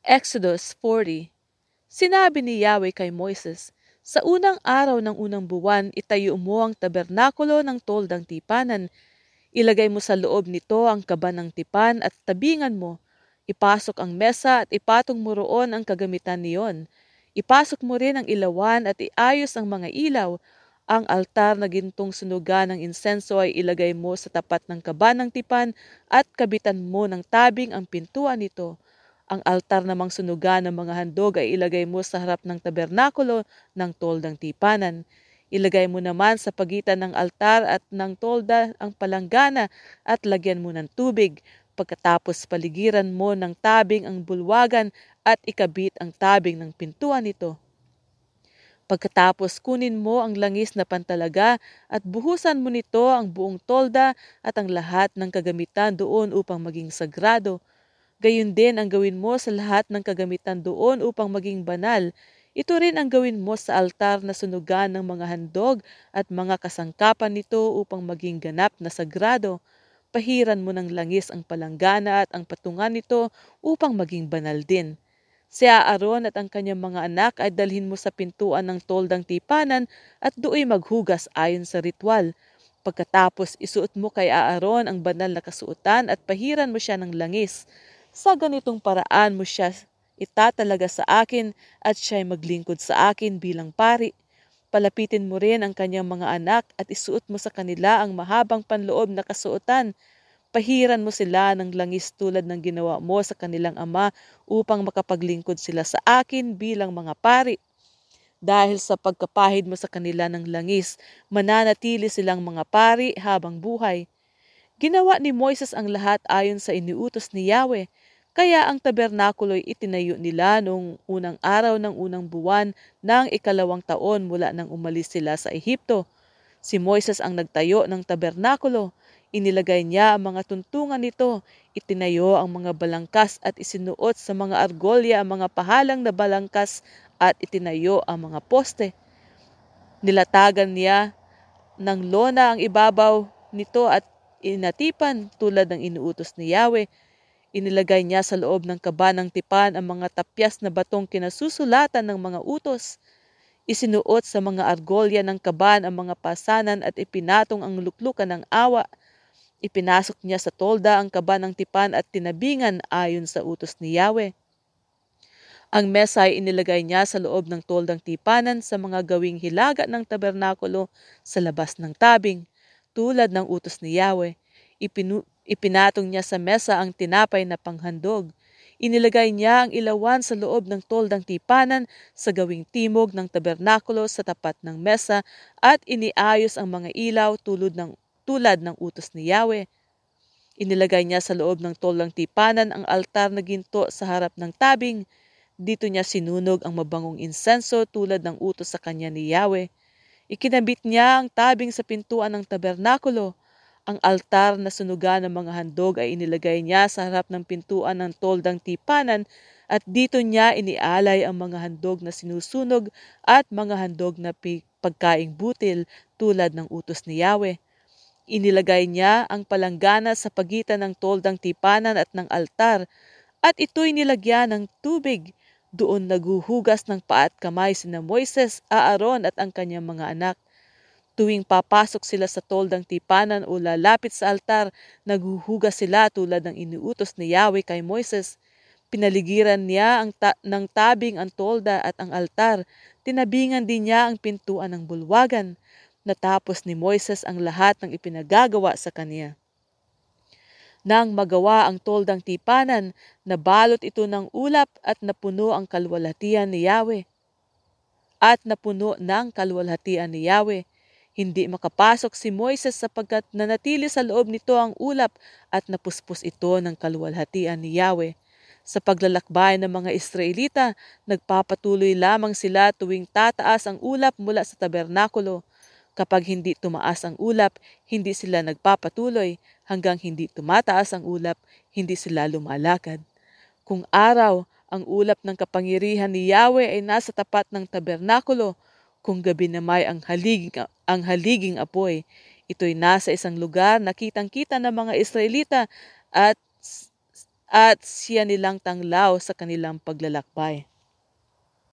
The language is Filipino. Exodus 40. Sinabi ni Yahweh kay Moises, sa unang araw ng unang buwan, itayo mo ang tabernakulo ng toldang tipanan. Ilagay mo sa loob nito ang kaba ng tipan at tabingan mo. Ipasok ang mesa at ipatong mo roon ang kagamitan niyon. Ipasok mo rin ang ilawan at iayos ang mga ilaw. Ang altar na gintong sunugan ng insenso ay ilagay mo sa tapat ng kaba ng tipan at kabitan mo ng tabing ang pintuan nito. Ang altar namang sunugan ng mga handog ay ilagay mo sa harap ng tabernakulo ng toldang tipanan. Ilagay mo naman sa pagitan ng altar at ng tolda ang palanggana at lagyan mo ng tubig. Pagkatapos paligiran mo ng tabing ang bulwagan at ikabit ang tabing ng pintuan nito. Pagkatapos kunin mo ang langis na pantalaga at buhusan mo nito ang buong tolda at ang lahat ng kagamitan doon upang maging sagrado. Gayun din ang gawin mo sa lahat ng kagamitan doon upang maging banal. Ito rin ang gawin mo sa altar na sunugan ng mga handog at mga kasangkapan nito upang maging ganap na sagrado. Pahiran mo ng langis ang palanggana at ang patungan nito upang maging banal din. Si Aaron at ang kanyang mga anak ay dalhin mo sa pintuan ng toldang tipanan at do'y maghugas ayon sa ritual. Pagkatapos isuot mo kay Aaron ang banal na kasuotan at pahiran mo siya ng langis. Sa ganitong paraan mo siya itatalaga sa akin at siya'y maglingkod sa akin bilang pari. Palapitin mo rin ang kanyang mga anak at isuot mo sa kanila ang mahabang panloob na kasuotan. Pahiran mo sila ng langis tulad ng ginawa mo sa kanilang ama upang makapaglingkod sila sa akin bilang mga pari. Dahil sa pagkapahid mo sa kanila ng langis, mananatili silang mga pari habang buhay. Ginawa ni Moises ang lahat ayon sa iniutos ni Yahweh, kaya ang tabernakulo'y itinayo nila noong unang araw ng unang buwan ng 2nd taon mula nang umalis sila sa Ehipto. Si Moises ang nagtayo ng tabernakulo. Inilagay niya ang mga tuntungan nito, itinayo ang mga balangkas at isinuot sa mga argolya ang mga pahalang na balangkas at itinayo ang mga poste. Nilatagan niya ng lona ang ibabaw nito at inatipan tulad ng inuutos ni Yahweh. Inilagay niya sa loob ng kaba ng tipan ang mga tapyas na batong kinasusulatan ng mga utos. Isinuot sa mga argolya ng kaban ang mga pasanan at ipinatong ang luklukan ng awa. Ipinasok niya sa tolda ang kaba ng tipan at tinabingan ayon sa utos ni Yahweh. Ang mesa ay inilagay niya sa loob ng toldang tipanan sa mga gawing hilaga ng tabernakulo sa labas ng tabing. Tulad ng utos ni Yahweh, ipinatong niya sa mesa ang tinapay na panghandog. Inilagay niya ang ilawan sa loob ng toldang tipanan sa gawing timog ng tabernakulo sa tapat ng mesa at iniayos ang mga ilaw tulad ng utos ni Yahweh. Inilagay niya sa loob ng toldang tipanan ang altar na ginto sa harap ng tabing. Dito niya sinunog ang mabangong insenso tulad ng utos sa kanya ni Yahweh. Ikinabit niya ang tabing sa pintuan ng tabernakulo. Ang altar na sunugan ng mga handog ay inilagay niya sa harap ng pintuan ng toldang tipanan at dito niya inialay ang mga handog na sinusunog at mga handog na pagkaing butil tulad ng utos ni Yahweh. Inilagay niya ang palanggana sa pagitan ng toldang tipanan at ng altar at ito'y nilagyan ng tubig. Doon naguhugas ng paa at kamay sina Moises, Aaron at ang kanyang mga anak. Tuwing papasok sila sa toldang tipanan o lalapit sa altar, naguhugas sila tulad ng inuutos ni Yahweh kay Moises. Pinaligiran niya ng tabing ang tolda at ang altar. Tinabingan din niya ang pintuan ng bulwagan. Natapos ni Moises ang lahat ng ipinagagawa sa kanya. Nang magawa ang toldang tipanan, nabalot ito ng ulap at napuno ng kalwalhatian ni Yahweh. Hindi makapasok si Moises sapagkat nanatili sa loob nito ang ulap at napuspos ito ng kalwalhatian ni Yahweh. Sa paglalakbay ng mga Israelita, nagpapatuloy lamang sila tuwing tataas ang ulap mula sa tabernakulo. Kapag hindi tumaas ang ulap, hindi sila nagpapatuloy. Hanggang hindi tumataas ang ulap, hindi sila lumalakad. Kung araw, ang ulap ng kapangyarihan ni Yahweh ay nasa tapat ng tabernakulo. Kung gabi na may ang haliging apoy, ito'y nasa isang lugar na kitang-kita ng mga Israelita at at siya nilang tanglaw sa kanilang paglalakbay.